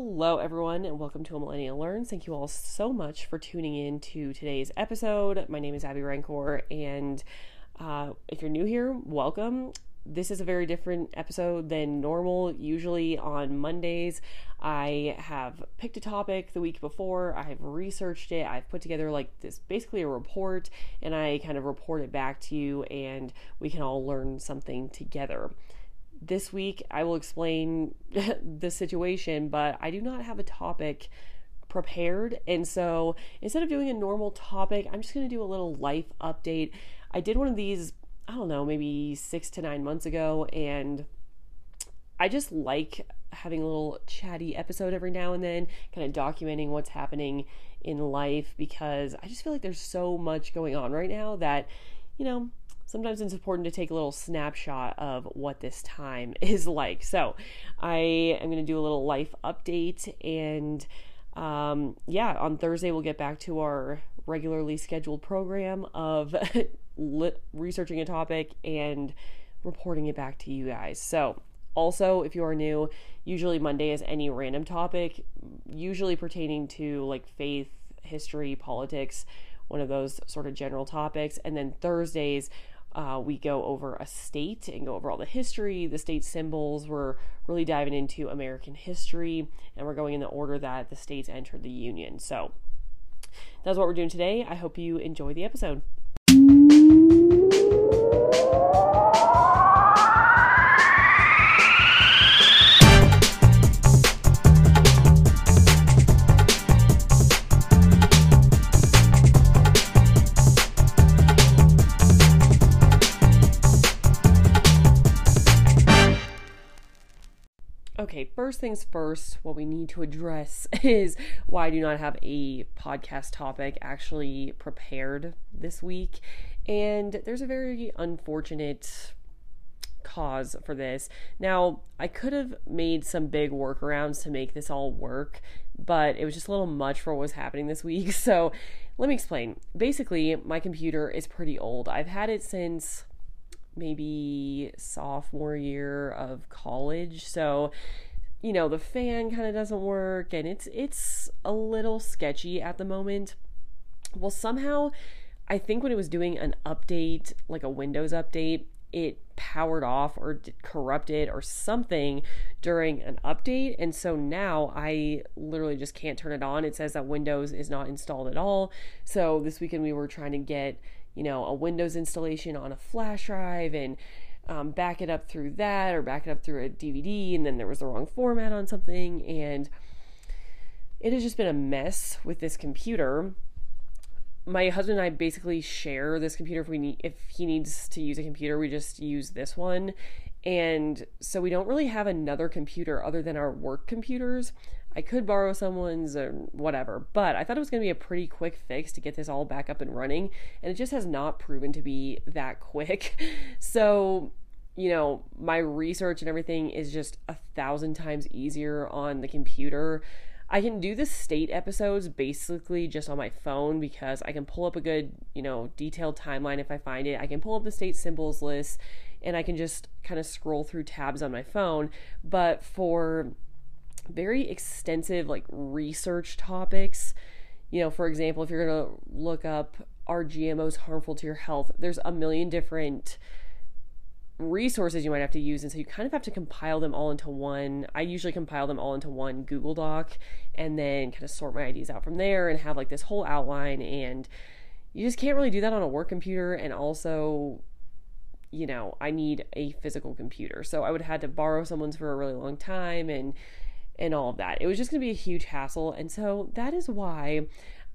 Hello everyone and welcome to Amelia Learns. Thank you all so much for tuning in to today's episode. My name is Abby Rancor and if you're new here, welcome. This is a very different episode than normal. Usually on Mondays, I have picked a topic the week before, I've researched it, I've put together like this, basically a report, and I kind of report it back to you and we can all learn something together. This week, I will explain the situation, but I do not have a topic prepared. And so instead of doing a normal topic, I'm just going to do a little life update. I did one of these, I don't know, maybe 6 to 9 months ago, and I just like having a little chatty episode every now and then, kind of documenting what's happening in life, because I just feel like there's so much going on right now that, you know, sometimes it's important to take a little snapshot of what this time is like. So I am going to do a little life update, and yeah, on Thursday we'll get back to our regularly scheduled program of researching a topic and reporting it back to you guys. So also, if you are new, usually Monday is any random topic, usually pertaining to like faith, history, politics, one of those sort of general topics. And then Thursdays, we go over a state and go over all the history, the state symbols. We're really diving into American history, and we're going in the order that the states entered the Union. So that's what we're doing today. I hope you enjoy the episode. Okay, first things first, what we need to address is why I do not have a podcast topic actually prepared this week. And there's a very unfortunate cause for this. Now, I could have made some big workarounds to make this all work, but it was just a little much for what was happening this week. So let me explain. Basically, my computer is pretty old. I've had it since maybe sophomore year of college. So, you know, the fan kind of doesn't work and it's a little sketchy at the moment. Well, somehow I think when it was doing an update, like a Windows update, it powered off or corrupted or something during an update. And so now I literally just can't turn it on. It says that Windows is not installed at all. So this weekend we were trying to get, you know, a Windows installation on a flash drive and back it up through that or back it up through a DVD, and then there was the wrong format on something, and it has just been a mess with this computer. My husband and I basically share this computer. If he needs to use a computer, we just use this one, and so we don't really have another computer other than our work computers. I could borrow someone's or whatever, but I thought it was going to be a pretty quick fix to get this all back up and running, and it just has not proven to be that quick. So, you know, my research and everything is just 1,000 times easier on the computer. I can do the state episodes basically just on my phone because I can pull up a good, you know, detailed timeline if I find it. I can pull up the state symbols list, and I can just kind of scroll through tabs on my phone. But for very extensive like research topics, you know, for example, if you're gonna look up are GMOs harmful to your health, there's a million different resources you might have to use, and so you kind of have to compile them all into one. I usually compile them all into one Google Doc and then kind of sort my ideas out from there and have like this whole outline, and you just can't really do that on a work computer. And also, you know, I need a physical computer, so I would have had to borrow someone's for a really long time and all of that. It was just going to be a huge hassle, and so that is why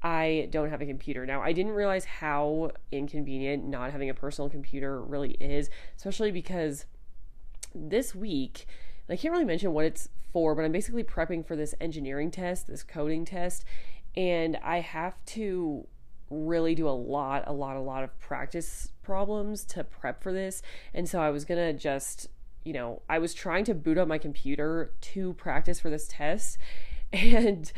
I don't have a computer. Now, I didn't realize how inconvenient not having a personal computer really is, especially because this week, and I can't really mention what it's for, but I'm basically prepping for this engineering test, this coding test, and I have to really do a lot of practice problems to prep for this, and so I was going to just, you know, I was trying to boot up my computer to practice for this test, and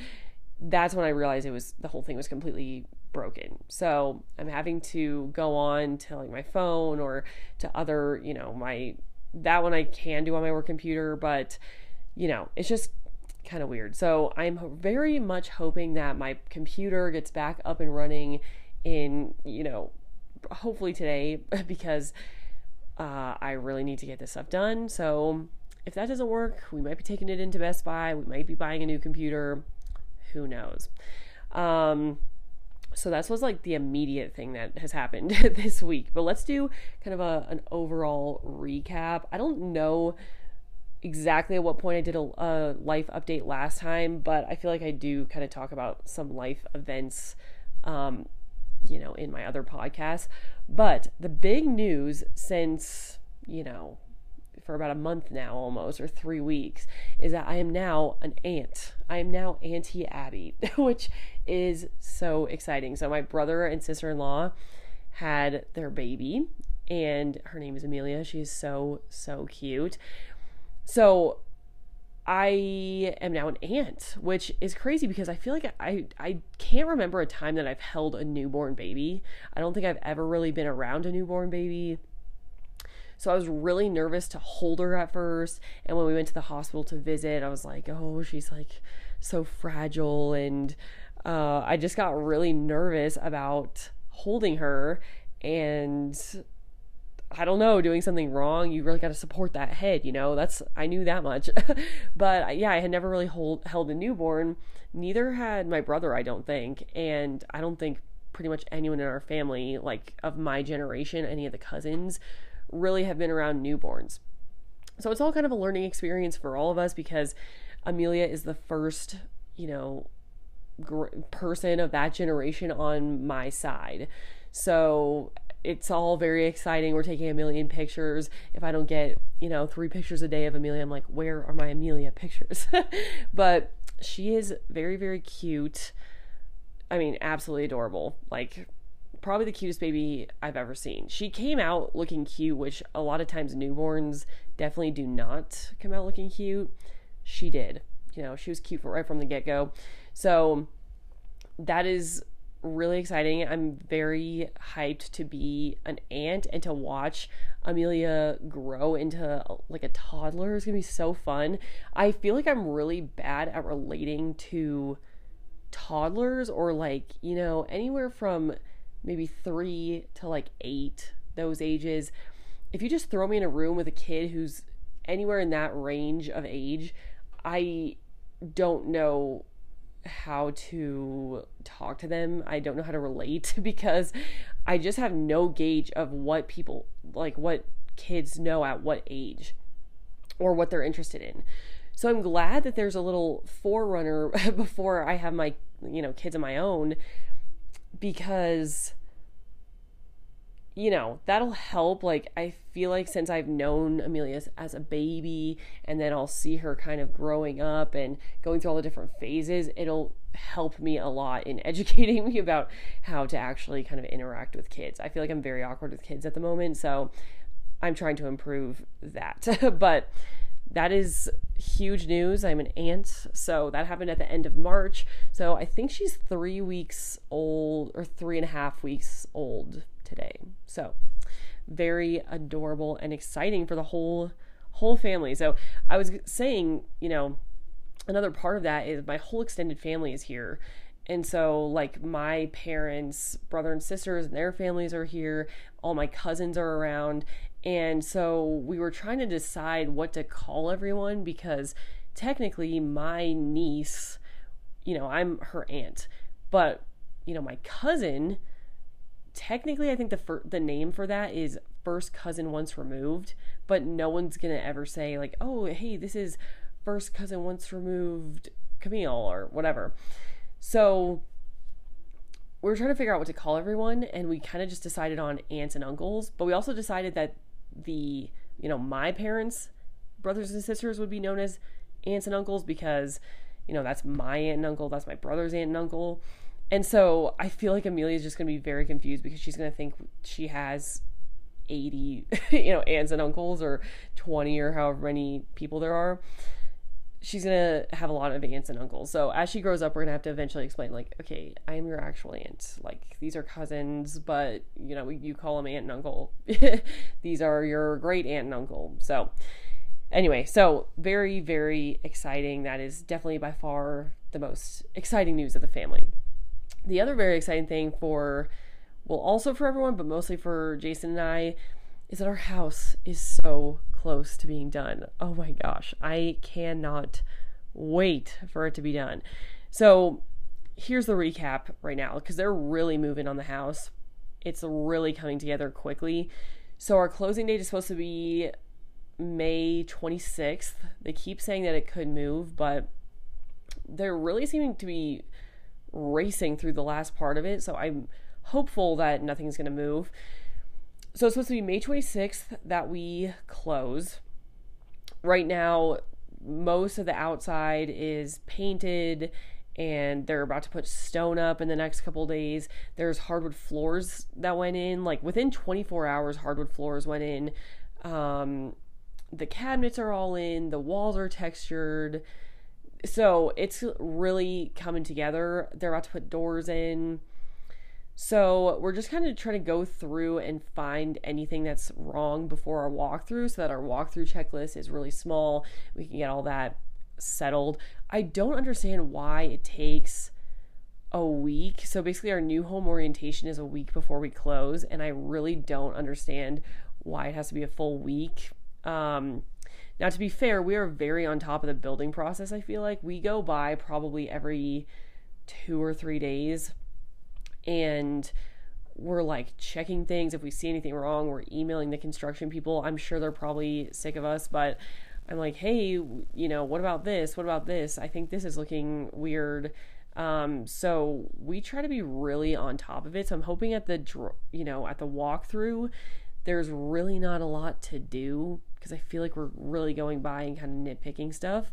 that's when I realized the whole thing was completely broken. So I'm having to go on to like my phone or to other, you know, that one I can do on my work computer, but you know, it's just kind of weird. So I'm very much hoping that my computer gets back up and running in, you know, hopefully today, because I really need to get this stuff done. So if that doesn't work, we might be taking it into Best Buy. We might be buying a new computer. Who knows? So that's what's like the immediate thing that has happened this week. But let's do kind of an overall recap. I don't know exactly at what point I did a life update last time, but I feel like I do kind of talk about some life events, you know, in my other podcasts. But the big news since, you know, for about a month now almost, or 3 weeks, is that I am now an aunt. I am now Auntie Abby, which is so exciting. So my brother and sister-in-law had their baby, and her name is Amelia. She's so, so cute. So I am now an aunt, which is crazy because I feel like I can't remember a time that I've held a newborn baby. I don't think I've ever really been around a newborn baby. So I was really nervous to hold her at first. And when we went to the hospital to visit, I was like, oh, she's like so fragile. And I just got really nervous about holding her, and I don't know, doing something wrong. You really got to support that head, you know. That's, I knew that much. But yeah, I had never really held a newborn. Neither had my brother, I don't think. And I don't think pretty much anyone in our family, like of my generation, any of the cousins, really have been around newborns. So it's all kind of a learning experience for all of us, because Amelia is the first, you know, person of that generation on my side. So it's all very exciting. We're taking a million pictures. If I don't get, you know, 3 pictures a day of Amelia, I'm like, where are my Amelia pictures? But she is very, very cute. I mean, absolutely adorable. Like, probably the cutest baby I've ever seen. She came out looking cute, which a lot of times newborns definitely do not come out looking cute. She did. You know, she was cute right from the get-go. So that is really exciting. I'm very hyped to be an aunt and to watch Amelia grow into like a toddler. It's gonna be so fun. I feel like I'm really bad at relating to toddlers, or like, you know, anywhere from maybe 3 to like 8, those ages. If you just throw me in a room with a kid who's anywhere in that range of age, I don't know how to talk to them. I don't know how to relate, because I just have no gauge of what people, like what kids know at what age or what they're interested in. So I'm glad that there's a little forerunner before I have my, you know, kids of my own, because, you know, that'll help. Like, I feel like since I've known Amelia as a baby, and then I'll see her kind of growing up and going through all the different phases, it'll help me a lot in educating me about how to actually kind of interact with kids. I feel like I'm very awkward with kids at the moment, so I'm trying to improve that. But that is huge news. I'm an aunt. So that happened at the end of March. So I think she's 3 weeks old, or 3.5 weeks old today. So very adorable and exciting for the whole family. So I was saying, you know, another part of that is my whole extended family is here. And so like my parents, brother and sisters, and their families are here. All my cousins are around. And so we were trying to decide what to call everyone, because technically my niece, you know, I'm her aunt, but, you know, my cousin, technically I think the name for that is first cousin once removed, but no one's going to ever say like, oh, hey, this is first cousin once removed Camille or whatever. So we were trying to figure out what to call everyone, and we kind of just decided on aunts and uncles, but we also decided that the, you know, my parents, brothers and sisters would be known as aunts and uncles, because, you know, that's my aunt and uncle, that's my brother's aunt and uncle. And so I feel like Amelia is just going to be very confused, because she's going to think she has 80, you know, aunts and uncles, or 20, or however many people there are. She's going to have a lot of aunts and uncles. So as she grows up, we're going to have to eventually explain like, okay, I am your actual aunt. Like, these are cousins, but, you know, you call them aunt and uncle. These are your great aunt and uncle. So Anyway, so very, very exciting. That is definitely by far the most exciting news of the family. The other very exciting thing for, well, also for everyone, but mostly for Jason and I, is that our house is so close to being done. Oh my gosh, I cannot wait for it to be done. So here's the recap right now, because they're really moving on the house. It's really coming together quickly. So our closing date is supposed to be May 26th. They keep saying that it could move, but they're really seeming to be racing through the last part of it. So I'm hopeful that nothing's going to move. So it's supposed to be May 26th that we close. Right now, most of the outside is painted and they're about to put stone up in the next couple of days. There's hardwood floors that went in, like within 24 hours, hardwood floors went in. The cabinets are all in, the walls are textured. So it's really coming together. They're about to put doors in. So we're just kind of trying to go through and find anything that's wrong before our walkthrough, so that our walkthrough checklist is really small. We can get all that settled. I don't understand why it takes a week. So basically our new home orientation is a week before we close, and I really don't understand why it has to be a full week. Now, to be fair, we are very on top of the building process. I feel like we go by probably every 2 or 3 days and we're like checking things. If we see anything wrong, we're emailing the construction people. I'm sure they're probably sick of us, but I'm like, hey, you know, what about this? What about this? I think this is looking weird. So we try to be really on top of it. So I'm hoping at the, you know, at the walkthrough, there's really not a lot to do, because I feel like we're really going by and kind of nitpicking stuff.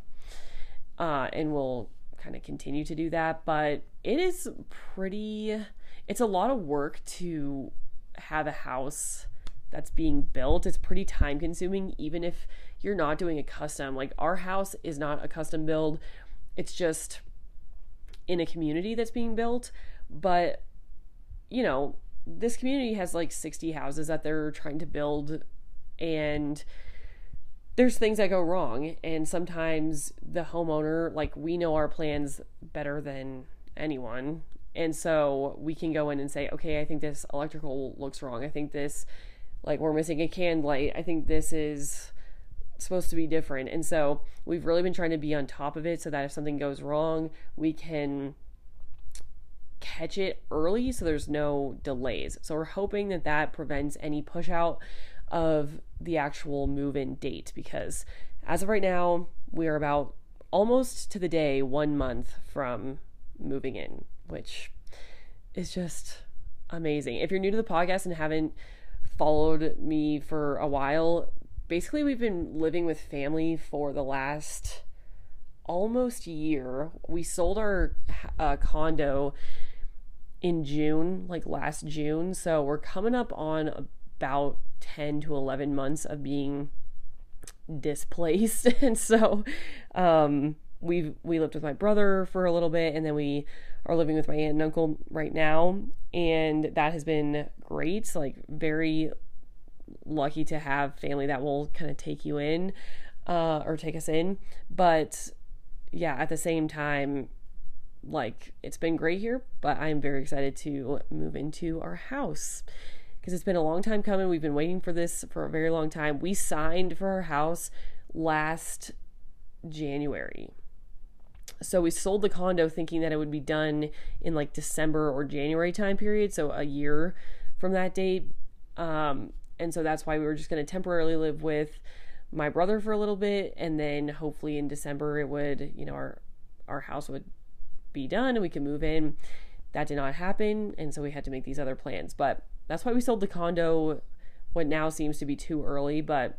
And we'll kind of continue to do that, but it is pretty, it's a lot of work to have a house that's being built. It's pretty time consuming, even if you're not doing a custom. Like our house is not a custom build. It's just in a community that's being built. But, you know, this community has like 60 houses that they're trying to build, and there's things that go wrong. And sometimes the homeowner, like, we know our plans better than anyone. And so we can go in and say, okay, I think this electrical looks wrong. I think this, like, we're missing a can light. I think this is supposed to be different. And so we've really been trying to be on top of it, so that if something goes wrong, we can catch it early, so there's no delays. So we're hoping that that prevents any push out of the actual move-in date, because as of right now, we are about almost to the day 1 month from moving in, which is just amazing. If you're new to the podcast and haven't followed me for a while, basically we've been living with family for the last almost year. We sold our condo in June, like last June. So we're coming up on about 10 to 11 months of being displaced. And so we lived with my brother for a little bit, and then we are living with my aunt and uncle right now. And that has been great. So, like, very lucky to have family that will kind of take you in, or take us in. But yeah, at the same time, like, it's been great here, but I'm very excited to move into our house, because it's been a long time coming. We've been waiting for this for a very long time. We signed for our house last January. So we sold the condo thinking that it would be done in like December or January time period, so a year from that date. And so that's why we were just going to temporarily live with my brother for a little bit, and then hopefully in December it would, you know, our house would be done and we could move in. That did not happen, and so we had to make these other plans. But that's why we sold the condo, what now seems to be too early, but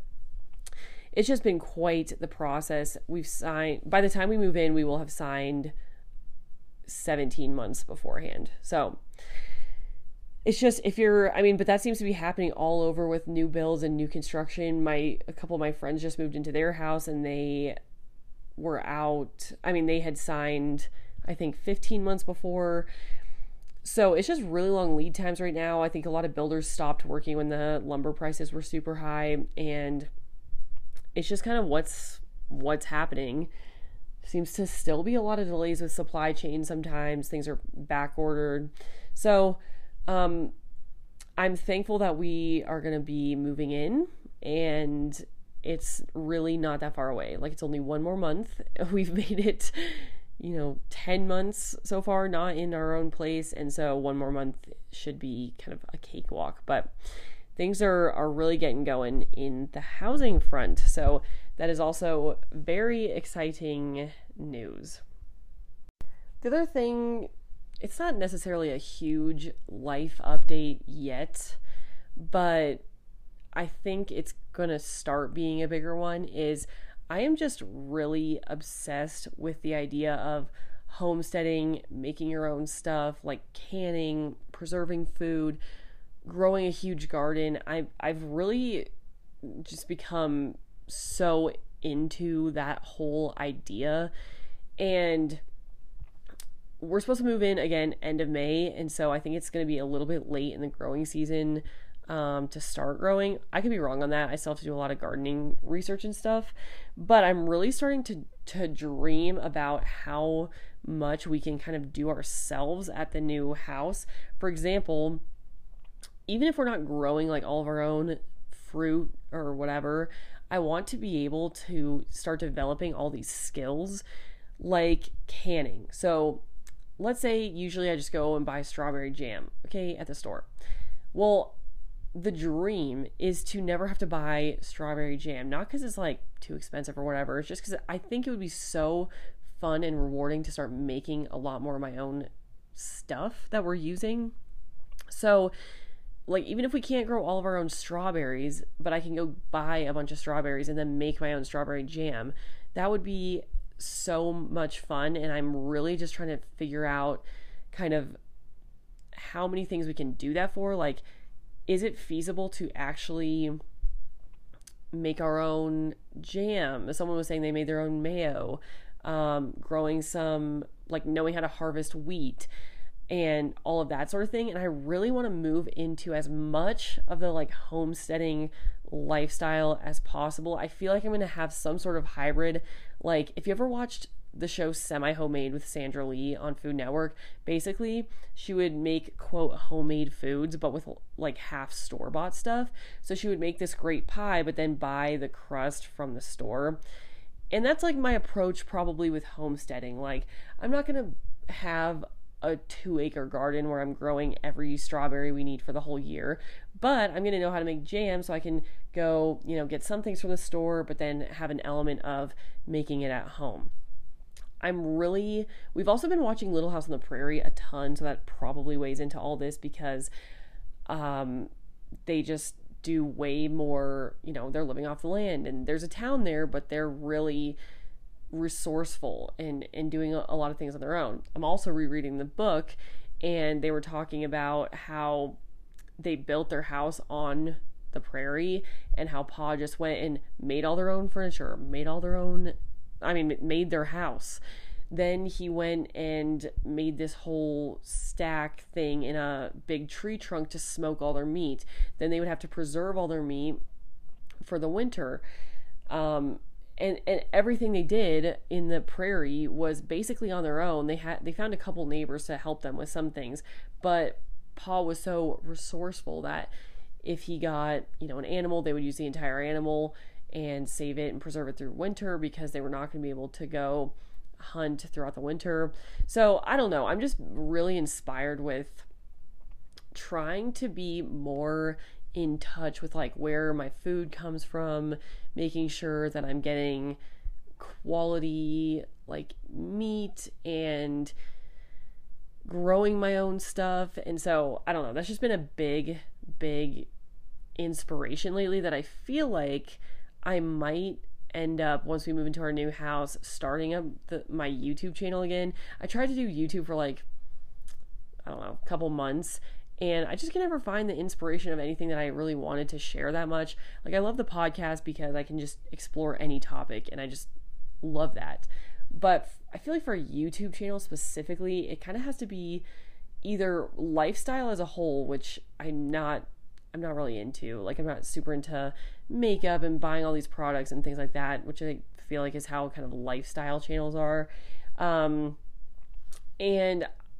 it's just been quite the process. We've signed, by the time we move in, we will have signed 17 months beforehand. So it's just, if you're, I mean, but that seems to be happening all over with new builds and new construction. A couple of my friends just moved into their house, and they were out, I mean, they had signed, I think, 15 months before. So it's just really long lead times right now. I think a lot of builders stopped working when the lumber prices were super high, and it's just kind of what's happening. Seems to still be a lot of delays with supply chain sometimes. Things are back ordered. So I'm thankful that we are going to be moving in, and it's really not that far away. Like, it's only one more month. We've made it, 10 months so far, not in our own place. And so one more month should be kind of a cakewalk, but things are really getting going in the housing front. So that is also very exciting news. The other thing, it's not necessarily a huge life update yet, but I think it's going to start being a bigger one, is I am just really obsessed with the idea of homesteading, making your own stuff, like canning, preserving food, growing a huge garden. I've really just become so into that whole idea, and we're supposed to move in again end of May, and so I think it's going to be a little bit late in the growing season to start growing. I could be wrong on that. I still have to do a lot of gardening research and stuff, but I'm really starting to dream about how much we can kind of do ourselves at the new house. For example, even if we're not growing like all of our own fruit or whatever, I want to be able to start developing all these skills like canning. So let's say usually I just go and buy strawberry jam, okay, at the store. Well, the dream is to never have to buy strawberry jam, not because it's like too expensive or whatever. It's just because I think it would be so fun and rewarding to start making a lot more of my own stuff that we're using. So like, even if we can't grow all of our own strawberries, but I can go buy a bunch of strawberries and then make my own strawberry jam, that would be so much fun. And I'm really just trying to figure out kind of how many things we can do that for. Like, is it feasible to actually make our own jam? Someone was saying they made their own mayo, growing some, like knowing how to harvest wheat and all of that sort of thing. And I really want to move into as much of the like homesteading lifestyle as possible. I feel like I'm going to have some sort of hybrid. Like, if you ever watched the show Semi Homemade with Sandra Lee on Food Network, basically she would make quote homemade foods, but with like half store-bought stuff. So she would make this great pie, but then buy the crust from the store. And that's like my approach probably with homesteading. Like, I'm not going to have a 2-acre garden where I'm growing every strawberry we need for the whole year, but I'm going to know how to make jam, so I can go, get some things from the store, but then have an element of making it at home. We've also been watching Little House on the Prairie a ton, so that probably weighs into all this, because they just do way more, they're living off the land, and there's a town there, but they're really resourceful and doing a lot of things on their own. I'm also rereading the book, and they were talking about how they built their house on the prairie, and how Pa just went and made all their own furniture, made their house. Then he went and made this whole stack thing in a big tree trunk to smoke all their meat. Then they would have to preserve all their meat for the winter. And everything they did in the prairie was basically on their own. They found a couple neighbors to help them with some things, but Pa was so resourceful that if he got, an animal, they would use the entire animal and save it and preserve it through winter, because they were not going to be able to go hunt throughout the winter. So I don't know. I'm just really inspired with trying to be more in touch with like where my food comes from, making sure that I'm getting quality like meat and growing my own stuff. And so I don't know, that's just been a big inspiration lately, that I feel like I might end up, once we move into our new house, starting up my YouTube channel again. I tried to do YouTube for like, I don't know, a couple months, and I just can never find the inspiration of anything that I really wanted to share that much. Like, I love the podcast because I can just explore any topic, and I just love that. But I feel like for a YouTube channel specifically, it kind of has to be either lifestyle as a whole, which I'm not I'm not really into. Like, I'm not super into makeup and buying all these products and things like that, which I feel like is how kind of lifestyle channels are. And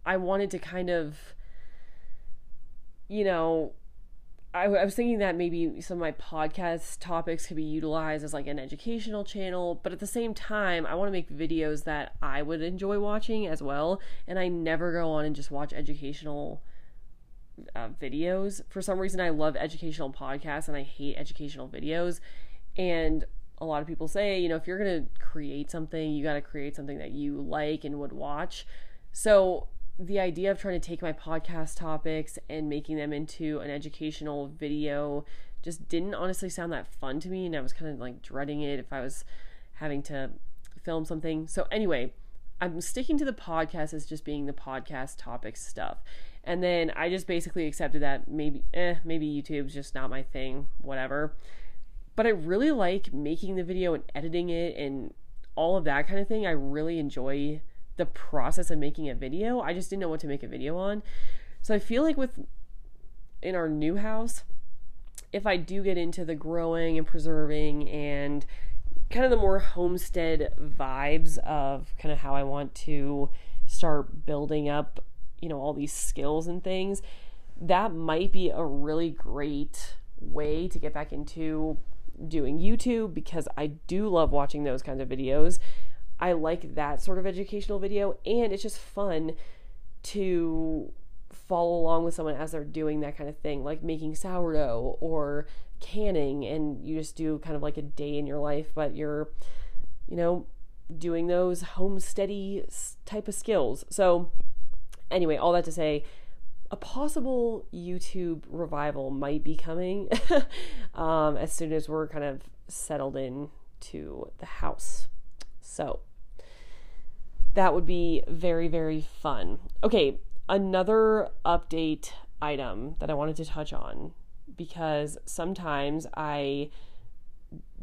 I wanted to kind of, you know, I was thinking that maybe some of my podcast topics could be utilized as like an educational channel, but at the same time, I want to make videos that I would enjoy watching as well. And I never go on and just watch educational videos. For some reason, I love educational podcasts and I hate educational videos. And a lot of people say, you know, if you're going to create something, you got to create something that you like and would watch. So the idea of trying to take my podcast topics and making them into an educational video just didn't honestly sound that fun to me, and I was kind of like dreading it if I was having to film something. So anyway, I'm sticking to the podcast as just being the podcast topic stuff. And then I just basically accepted that maybe YouTube's just not my thing, whatever. But I really like making the video and editing it and all of that kind of thing. I really enjoy the process of making a video. I just didn't know what to make a video on. So I feel like in our new house, if I do get into the growing and preserving and kind of the more homestead vibes of kind of how I want to start building up, you know, all these skills and things, that might be a really great way to get back into doing YouTube, because I do love watching those kinds of videos. I like that sort of educational video, and it's just fun to follow along with someone as they're doing that kind of thing, like making sourdough or canning, and you just do kind of like a day in your life, but you're, you know, doing those homesteady type of skills. So anyway, all that to say, a possible YouTube revival might be coming as soon as we're kind of settled in to the house. So that would be very, very fun. Okay, another update item that I wanted to touch on, because sometimes I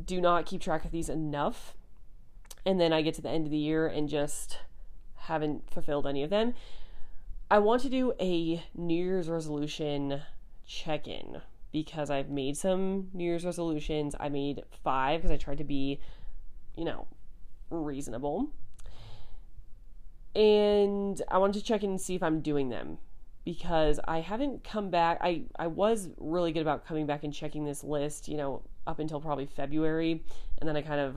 do not keep track of these enough, and then I get to the end of the year and just haven't fulfilled any of them. I want to do a New Year's resolution check-in, because I've made some New Year's resolutions. I made 5 because I tried to be, you know, reasonable, and I wanted to check in and see if I'm doing them, because I haven't come back. I was really good about coming back and checking this list, you know, up until probably February, and then I kind of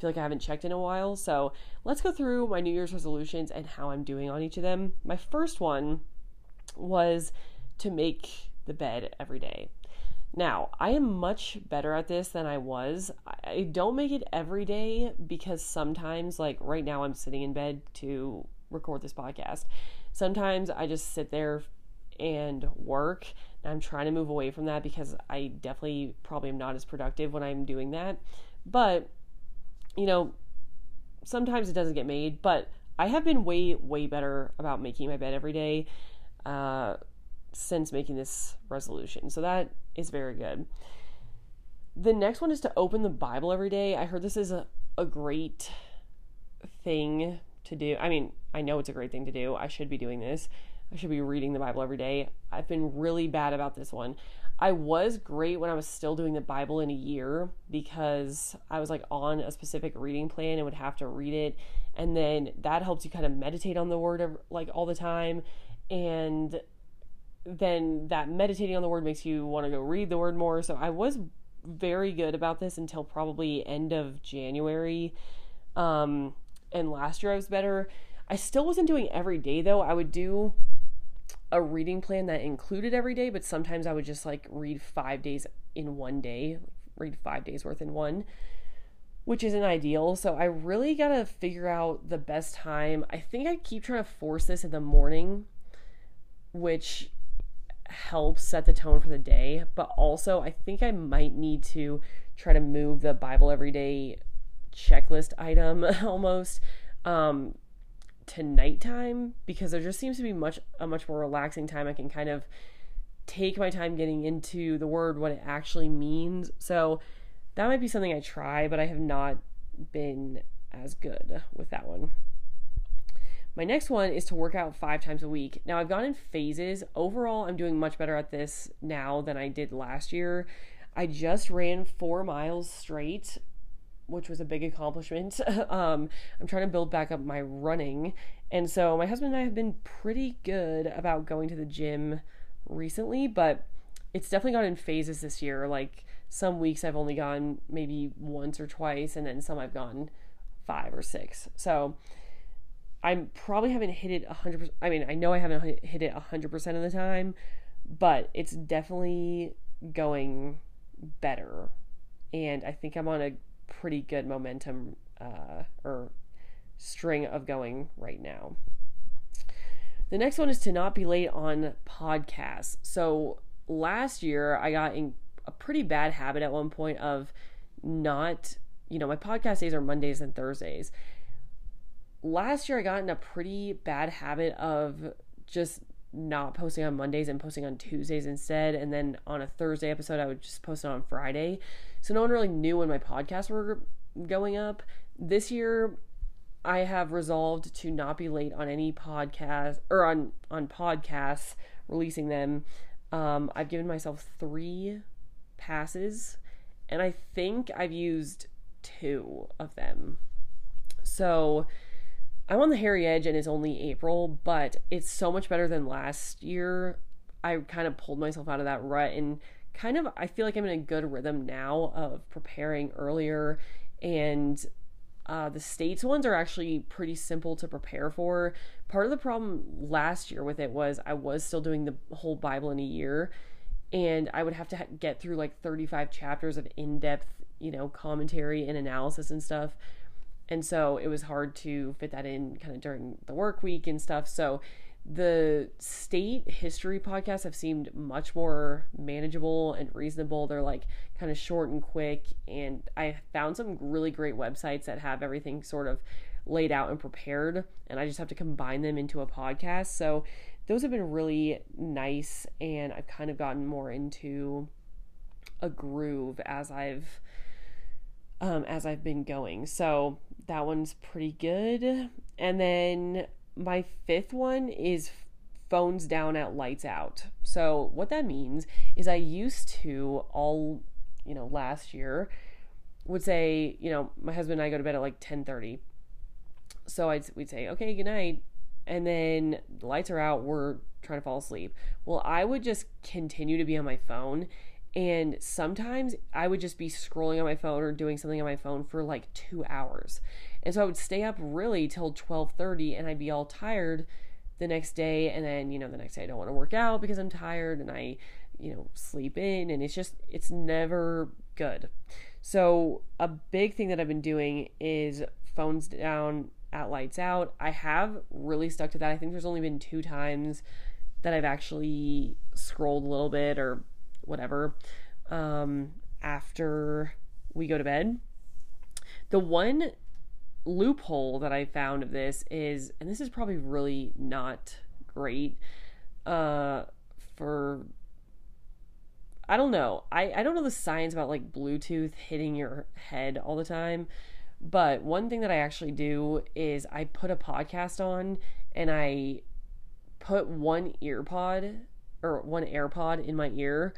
feel like I haven't checked in a while. So let's go through my New Year's resolutions and how I'm doing on each of them. My first one was to make the bed every day. Now, I am much better at this than I was. I don't make it every day, because sometimes, like right now, I'm sitting in bed to record this podcast. Sometimes I just sit there and work, and I'm trying to move away from that, because I definitely probably am not as productive when I'm doing that. But, you know, sometimes it doesn't get made, but I have been way, way better about making my bed every day since making this resolution. So that is very good. The next one is to open the Bible every day. I heard this is a great thing to do. I mean, I know it's a great thing to do. I should be doing this. I should be reading the Bible every day. I've been really bad about this one. I was great when I was still doing the Bible in a year, because I was like on a specific reading plan and would have to read it. And then that helps you kind of meditate on the word like all the time. And then that meditating on the word makes you want to go read the word more. So I was very good about this until probably end of January. And last year I was better. I still wasn't doing every day though. I would do a reading plan that included every day, but sometimes I would just like read 5 days in one day, read 5 days worth in one, which isn't ideal. So I really got to figure out the best time. I think I keep trying to force this in the morning, which helps set the tone for the day, but also I think I might need to try to move the Bible every day checklist item almost to nighttime, because there just seems to be a much more relaxing time. I can kind of take my time getting into the word, what it actually means. So that might be something I try, but I have not been as good with that one. My next one is to work out 5 times a week. Now I've gone in phases. Overall, I'm doing much better at this now than I did last year. I just ran 4 miles straight, which was a big accomplishment. I'm trying to build back up my running. And so my husband and I have been pretty good about going to the gym recently, but it's definitely gone in phases this year. Like some weeks I've only gone maybe once or twice, and then some I've gone 5 or 6. So I probably haven't hit it 100%. I mean, I know I haven't hit it 100% of the time, but it's definitely going better. And I think I'm on a pretty good momentum or string of going right now. The next one is to not be late on podcasts. So last year I got in a pretty bad habit at one point of not, you know, my podcast days are Mondays and Thursdays. Last year I got in a pretty bad habit of just not posting on Mondays and posting on Tuesdays instead. And then on a Thursday episode, I would just post it on Friday. So no one really knew when my podcasts were going up. This year, I have resolved to not be late on any podcast or on podcasts, releasing them. I've given myself 3 passes and I think I've used 2 of them. So I'm on the hairy edge and it's only April, but it's so much better than last year. I kind of pulled myself out of that rut and kind of, I feel like I'm in a good rhythm now of preparing earlier, and the States ones are actually pretty simple to prepare for. Part of the problem last year with it was I was still doing the whole Bible in a year, and I would have to get through like 35 chapters of in-depth, you know, commentary and analysis and stuff. And so it was hard to fit that in kind of during the work week and stuff. So the state history podcasts have seemed much more manageable and reasonable. They're like kind of short and quick. And I found some really great websites that have everything sort of laid out and prepared. And I just have to combine them into a podcast. So those have been really nice. And I've kind of gotten more into a groove as I've been going. So that one's pretty good. And then my 5th one is phones down at lights out. So what that means is I used to all, you know, last year would say, you know, my husband and I go to bed at like 10:30. So we'd say, okay, good night. And then the lights are out. We're trying to fall asleep. Well, I would just continue to be on my phone. And sometimes I would just be scrolling on my phone or doing something on my phone for like 2 hours. And so I would stay up really till 12:30 and I'd be all tired the next day. And then, you know, the next day I don't want to work out because I'm tired and I, you know, sleep in, and it's just, it's never good. So a big thing that I've been doing is phones down at lights out. I have really stuck to that. I think there's only been 2 times that I've actually scrolled a little bit or whatever after we go to bed. The one loophole that I found of this is, and this is probably really not great for, I don't know. I don't know the science about like Bluetooth hitting your head all the time, but one thing that I actually do is I put a podcast on and I put one AirPod in my ear,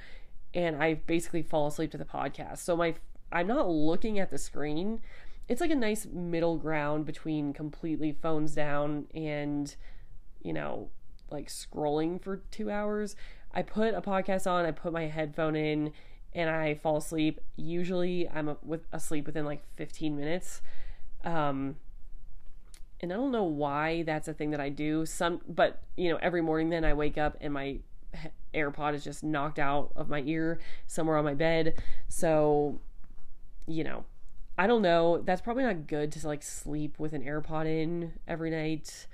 and I basically fall asleep to the podcast. So I'm not looking at the screen. It's like a nice middle ground between completely phones down and, you know, like scrolling for 2 hours. I put a podcast on, I put my headphone in, and I fall asleep. Usually I'm asleep within like 15 minutes. And I don't know why that's a thing that I do, but you know, every morning then I wake up and my AirPod is just knocked out of my ear somewhere on my bed. So, you know, I don't know. That's probably not good to like sleep with an AirPod in every night.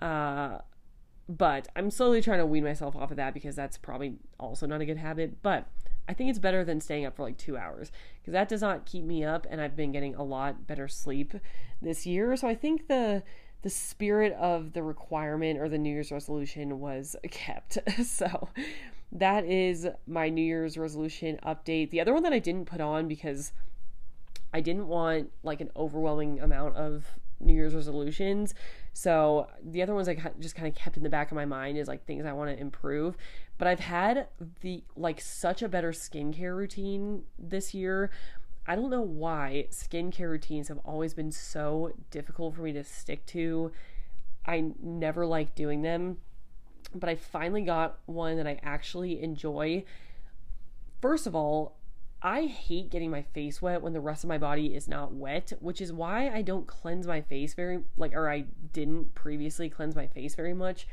But I'm slowly trying to wean myself off of that because that's probably also not a good habit. But I think it's better than staying up for like 2 hours because that does not keep me up, and I've been getting a lot better sleep this year. So I think the spirit of the requirement or the New Year's resolution was kept. So that is my New Year's resolution update. The other one that I didn't put on because I didn't want like an overwhelming amount of New Year's resolutions. So the other ones I just kind of kept in the back of my mind is like things I want to improve. But I've had the like such a better skincare routine this year. I don't know why skincare routines have always been so difficult for me to stick to. I never like doing them, but I finally got one that I actually enjoy. First of all, I hate getting my face wet when the rest of my body is not wet, which is why I don't cleanse my face I didn't previously cleanse my face very much.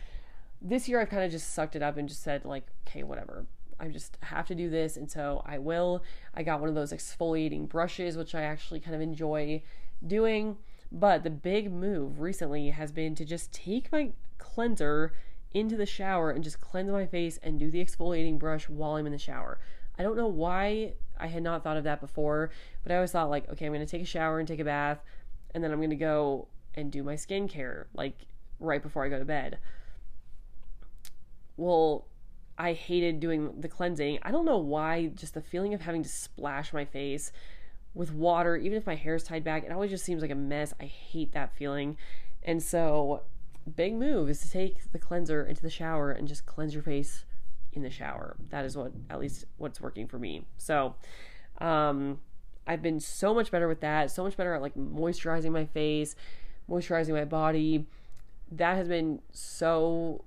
This year I've kind of just sucked it up and just said like, okay, whatever. I just have to do this, and so I will. I got one of those exfoliating brushes, which I actually kind of enjoy doing, but the big move recently has been to just take my cleanser into the shower and just cleanse my face and do the exfoliating brush while I'm in the shower. I don't know why I had not thought of that before, but I always thought like, okay, I'm going to take a shower and take a bath, and then I'm going to go and do my skincare, like right before I go to bed. Well, I hated doing the cleansing. I don't know why, just the feeling of having to splash my face with water, even if my hair is tied back, it always just seems like a mess. I hate that feeling. And so big move is to take the cleanser into the shower and just cleanse your face in the shower. That is what's working for me. So I've been so much better with that, so much better at like moisturizing my face, moisturizing my body. That has been so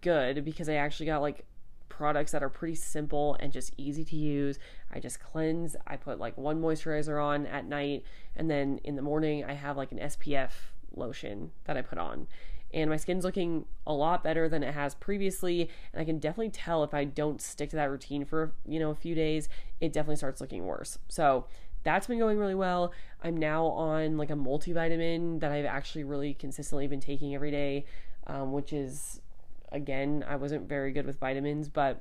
good because I actually got like products that are pretty simple and just easy to use. I just cleanse, I put like one moisturizer on at night, and then in the morning I have like an SPF lotion that I put on. And my skin's looking a lot better than it has previously, and I can definitely tell if I don't stick to that routine for, you know, a few days, it definitely starts looking worse. So that's been going really well. I'm now on like a multivitamin that I've actually really consistently been taking every day, which is, again, I wasn't very good with vitamins, but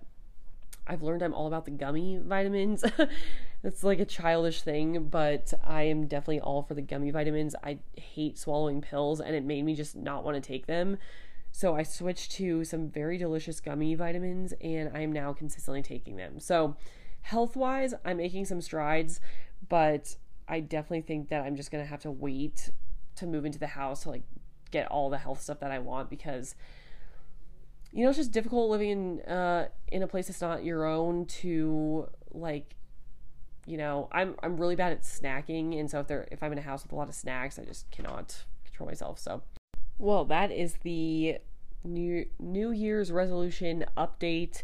I've learned I'm all about the gummy vitamins. That's like a childish thing, but I am definitely all for the gummy vitamins. I hate swallowing pills, and it made me just not want to take them. So I switched to some very delicious gummy vitamins, and I am now consistently taking them. So health-wise, I'm making some strides, but I definitely think that I'm just going to have to wait to move into the house to like get all the health stuff that I want, because you know, it's just difficult living in a place that's not your own to like, you know, I'm really bad at snacking. And so if I'm in a house with a lot of snacks, I just cannot control myself. So, well, that is the New Year's resolution update.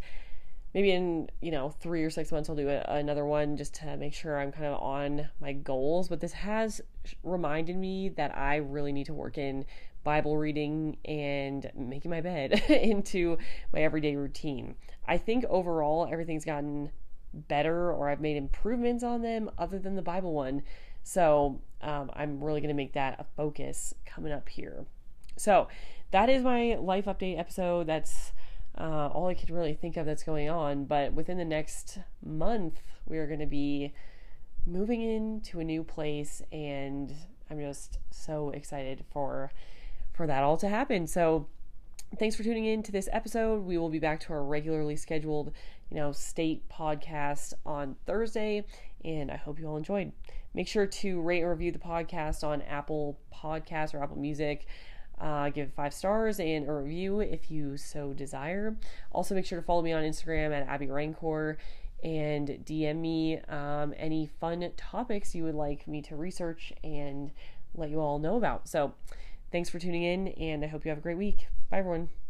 Maybe in, you know, 3 or 6 months, I'll do another one just to make sure I'm kind of on my goals. But this has reminded me that I really need to work in Bible reading and making my bed into my everyday routine. I think overall everything's gotten better, or I've made improvements on them other than the Bible one. So I'm really going to make that a focus coming up here. So that is my life update episode. That's all I could really think of that's going on. But within the next month, we are going to be moving into a new place, and I'm just so excited for that all to happen. So thanks for tuning in to this episode. We will be back to our regularly scheduled, you know, state podcast on Thursday, and I hope you all enjoyed. Make sure to rate and review the podcast on Apple Podcasts or Apple Music. Give it 5 stars and a review if you so desire. Also, make sure to follow me on Instagram at Abby Rancor, and DM me any fun topics you would like me to research and let you all know about. So thanks for tuning in, and I hope you have a great week. Bye, everyone.